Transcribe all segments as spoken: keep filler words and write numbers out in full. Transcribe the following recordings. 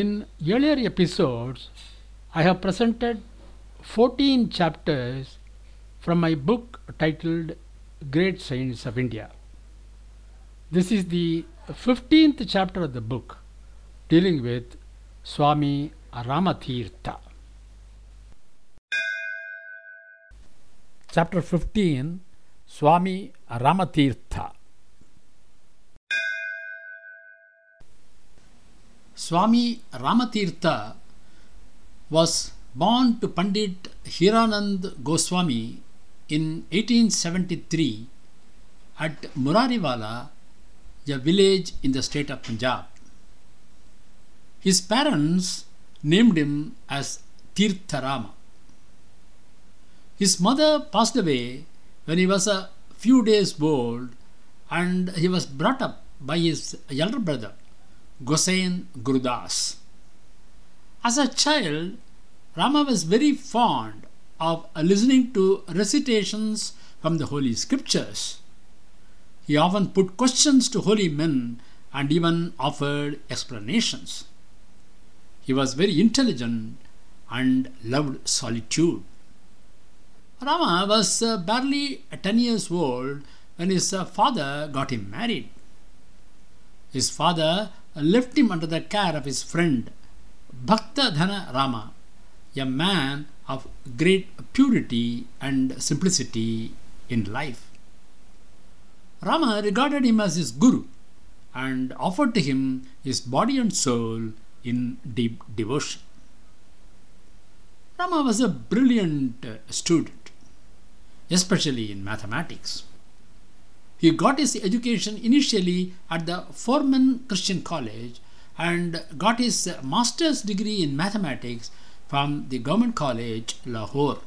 In earlier episodes, I have presented fourteen chapters from my book titled Great Saints of India. This is the fifteenth chapter of the book, dealing with Swami Rama Tirtha. Chapter fifteen, Swami Rama Tirtha. Swami Rama Tirtha was born to Pandit Hiranand Goswami in eighteen seventy-three at Murariwala, a village in the state of Punjab. His parents named him as Tirtharama. His mother passed away when he was a few days old, and he was brought up by his elder brother, Gosain Gurudas. As a child, Rama was very fond of listening to recitations from the Holy Scriptures. He often put questions to holy men and even offered explanations. He was very intelligent and loved solitude. Rama was barely ten years old when his father got him married. His father left him under the care of his friend Bhaktadhana Rama, a man of great purity and simplicity in life. Rama regarded him as his guru and offered to him his body and soul in deep devotion. Rama was a brilliant student, especially in mathematics. He got his education initially at the Foreman Christian College and got his master's degree in mathematics from the Government College, Lahore.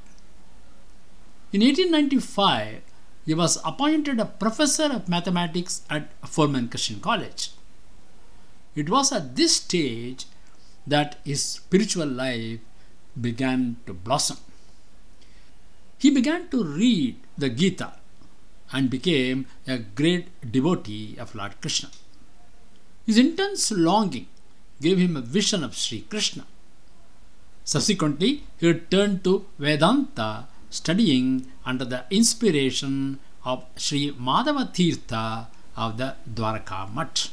In eighteen ninety-five, he was appointed a professor of mathematics at Foreman Christian College. It was at this stage that his spiritual life began to blossom. He began to read the Gita and became a great devotee of Lord Krishna. His intense longing gave him a vision of Sri Krishna. Subsequently, he returned to Vedanta, studying under the inspiration of Sri Madhava Tirtha of the Dwarka Math.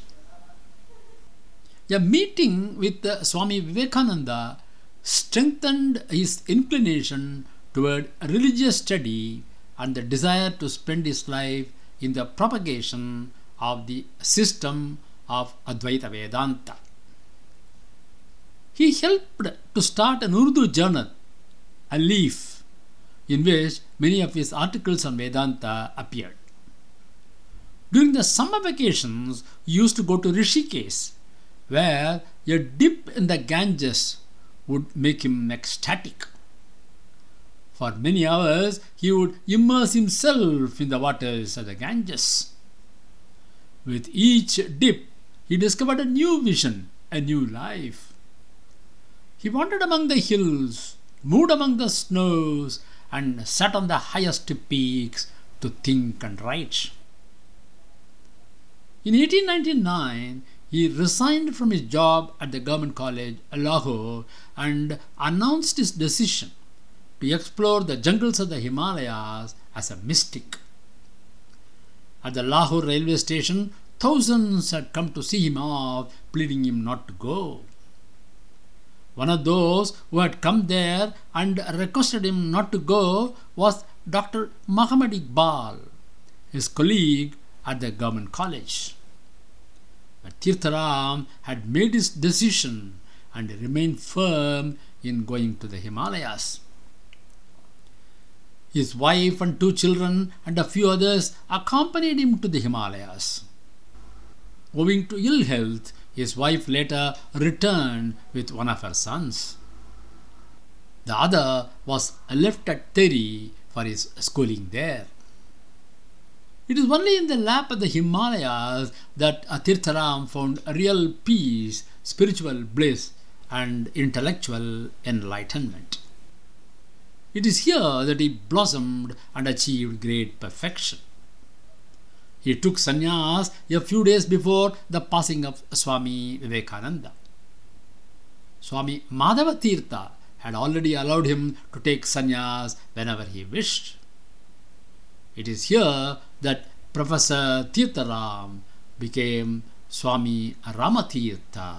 A meeting with Swami Vivekananda strengthened his inclination toward religious study and the desire to spend his life in the propagation of the system of Advaita Vedanta. He helped to start an Urdu journal, A Leaf, in which many of his articles on Vedanta appeared. During the summer vacations, he used to go to Rishikesh, where a dip in the Ganges would make him ecstatic. For many hours, he would immerse himself in the waters of the Ganges. With each dip, he discovered a new vision, a new life. He wandered among the hills, moved among the snows, and sat on the highest peaks to think and write. In eighteen ninety-nine, he resigned from his job at the Government College, Lahore, and announced his decision to explore the jungles of the Himalayas as a mystic. At the Lahore railway station, thousands had come to see him off, pleading him not to go. One of those who had come there and requested him not to go was Doctor Muhammad Iqbal, his colleague at the Government College. But Tirtharam had made his decision and remained firm in going to the Himalayas. His wife and two children and a few others accompanied him to the Himalayas. Owing to ill health, his wife later returned with one of her sons. The other was left at Teri for his schooling there. It is only in the lap of the Himalayas that Tirtharam found real peace, spiritual bliss, and intellectual enlightenment. It is here that he blossomed and achieved great perfection. He took sannyas a few days before the passing of Swami Vivekananda. Swami Madhava Tirtha had already allowed him to take sannyas whenever he wished. It is here that Professor Tirtharam became Swami Rama Tirtha,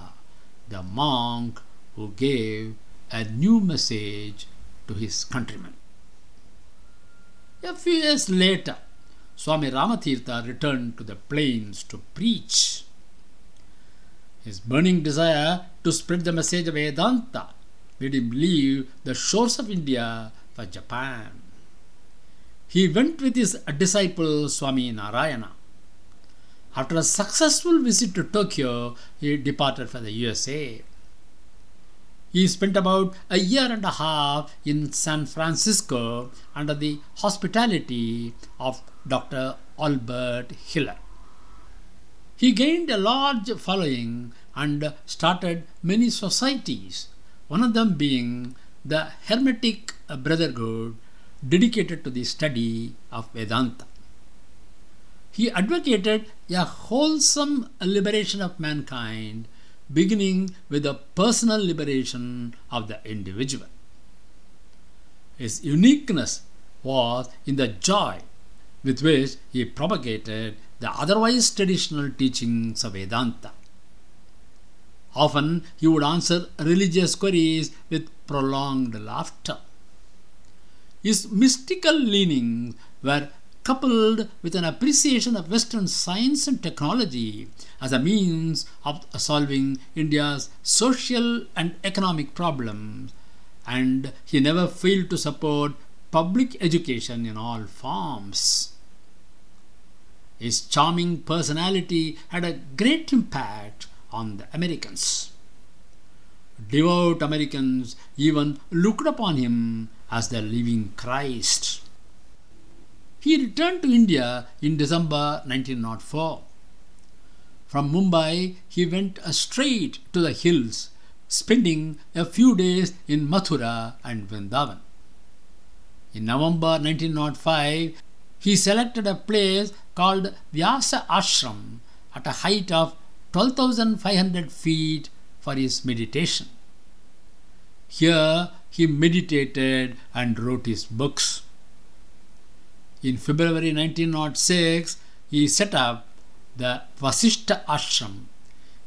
the monk who gave a new message to his countrymen. A few years later, Swami Rama Tirtha returned to the plains to preach. His burning desire to spread the message of Vedanta made him leave the shores of India for Japan. He went with his disciple Swami Narayana. After a successful visit to Tokyo, he departed for the U S A. He spent about a year and a half in San Francisco under the hospitality of Doctor Albert Hiller. He gained a large following and started many societies, one of them being the Hermetic Brotherhood, dedicated to the study of Vedanta. He advocated a wholesome liberation of mankind, beginning with the personal liberation of the individual. His uniqueness was in the joy with which he propagated the otherwise traditional teachings of Vedanta. Often he would answer religious queries with prolonged laughter. His mystical leanings were coupled with an appreciation of Western science and technology as a means of solving India's social and economic problems, and he never failed to support public education in all forms. His charming personality had a great impact on the Americans. Devout Americans even looked upon him as their living Christ. He returned to India in December nineteen oh four. From Mumbai, he went straight to the hills, spending a few days in Mathura and Vrindavan. In November nineteen oh five, he selected a place called Vyasa Ashram at a height of twelve thousand five hundred feet for his meditation. Here he meditated and wrote his books. In February nineteen oh six, he set up the Vasishtha Ashram,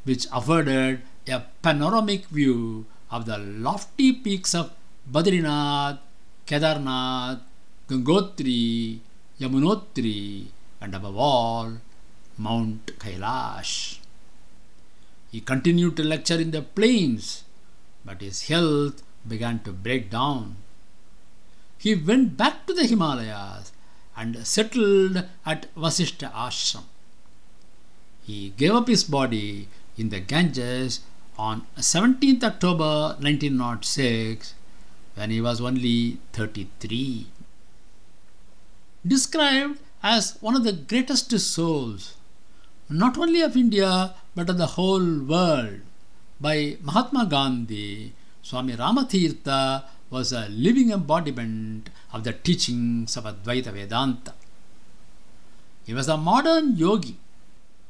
which afforded a panoramic view of the lofty peaks of Badrinath, Kedarnath, Gangotri, Yamunotri, and above all, Mount Kailash. He continued to lecture in the plains, but his health began to break down. He went back to the Himalayas and settled at Vasishtha Ashram. He gave up his body in the Ganges on seventeenth October nineteen oh six, when he was only thirty-three. Described as one of the greatest souls, not only of India but of the whole world, by Mahatma Gandhi, Swami Rama Tirtha was a living embodiment of the teachings of Advaita Vedanta. He was a modern yogi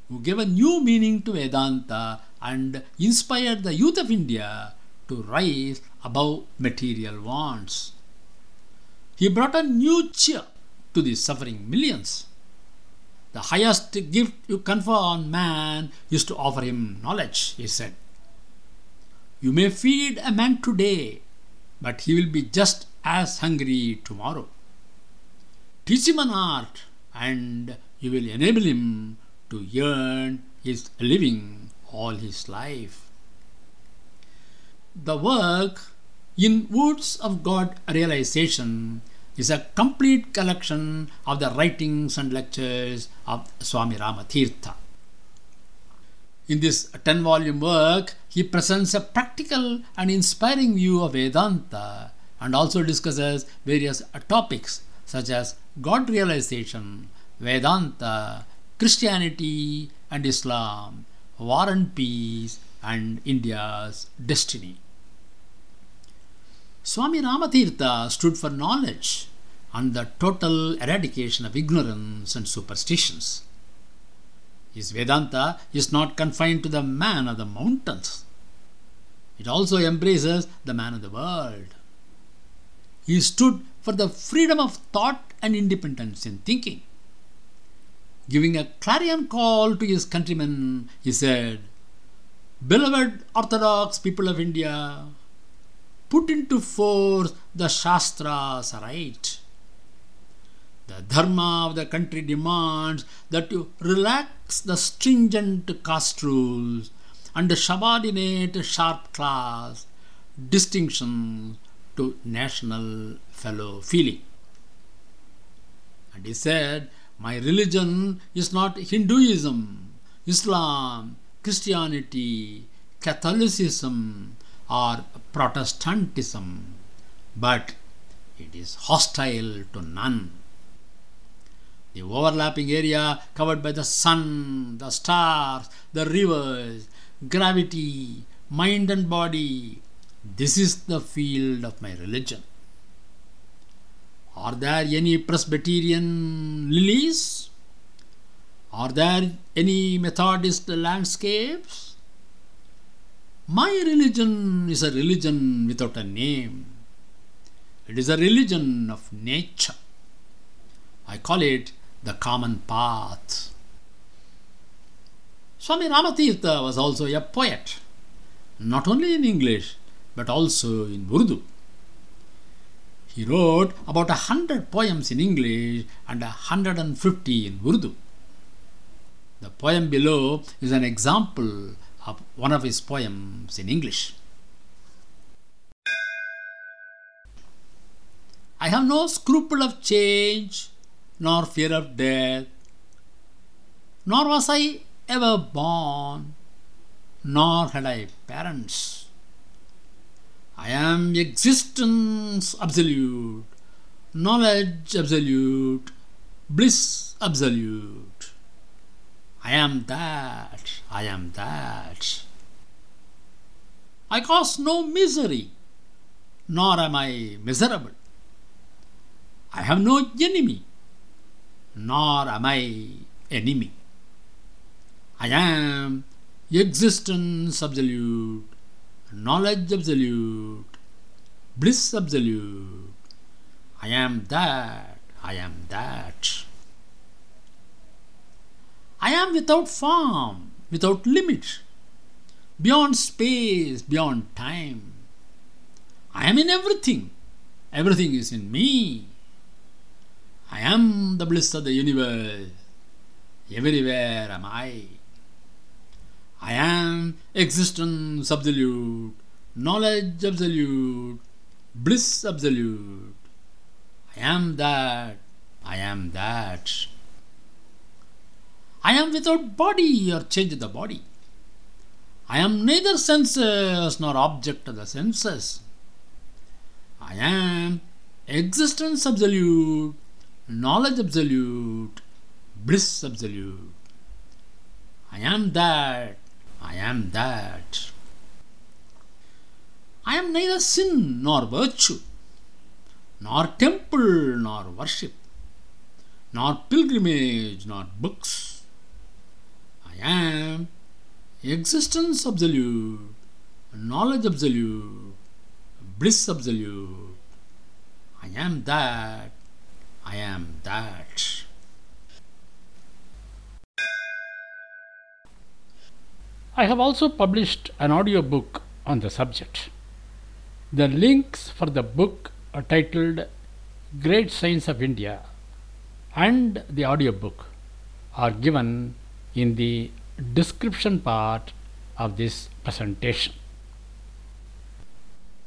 who gave a new meaning to Vedanta and inspired the youth of India to rise above material wants. He brought a new cheer to the suffering millions. The highest gift you confer on man is to offer him knowledge, he said. You may feed a man today, but he will be just as hungry tomorrow. Teach him an art, and you will enable him to earn his living all his life. The work In Words of God Realization is a complete collection of the writings and lectures of Swami Rama Tirtha. In this ten-volume work, he presents a practical and inspiring view of Vedanta and also discusses various topics such as God realization, Vedanta, Christianity and Islam, war and peace, and India's destiny. Swami Rama Tirtha stood for knowledge and the total eradication of ignorance and superstitions. His Vedanta is not confined to the man of the mountains. It also embraces the man of the world. He stood for the freedom of thought and independence in thinking. Giving a clarion call to his countrymen, he said, "Beloved Orthodox people of India, put into force the Shastras aright. The Dharma of the country demands that you relax the stringent caste rules and subordinate sharp class distinctions to national fellow feeling." And he said, "My religion is not Hinduism, Islam, Christianity, Catholicism, or Protestantism, but it is hostile to none. The overlapping area covered by the sun, the stars, the rivers, gravity, mind and body, this is the field of my religion. Are there any Presbyterian lilies? Are there any Methodist landscapes? My religion is a religion without a name. It is a religion of nature. I call it the common path." Swami Rama Tirtha was also a poet, not only in English but also in Urdu. He wrote about a hundred poems in English and a hundred and fifty in Urdu. The poem below is an example of one of his poems in English. "I have no scruple of change, nor fear of death, nor was I ever born, nor had I parents. I am existence absolute, knowledge absolute, bliss absolute. I am that, I am that. I cause no misery, nor am I miserable. I have no enemy, nor am I enemy. I am existence absolute, knowledge absolute, bliss absolute. I am that, I am that. I am without form, without limit, beyond space, beyond time. I am in everything, everything is in me. I am the bliss of the universe, everywhere am I. I am existence absolute, knowledge absolute, bliss absolute. I am that, I am that. I am without body or change of the body. I am neither senses nor object of the senses. I am existence absolute, knowledge absolute, bliss absolute. I am that, I am that. I am neither sin nor virtue, nor temple nor worship, nor pilgrimage nor books. I am existence absolute, knowledge absolute, bliss absolute. I am that, I am that." I have also published an audiobook on the subject. The links for the book are titled Great Saints of India and the audiobook are given in the description part of this presentation.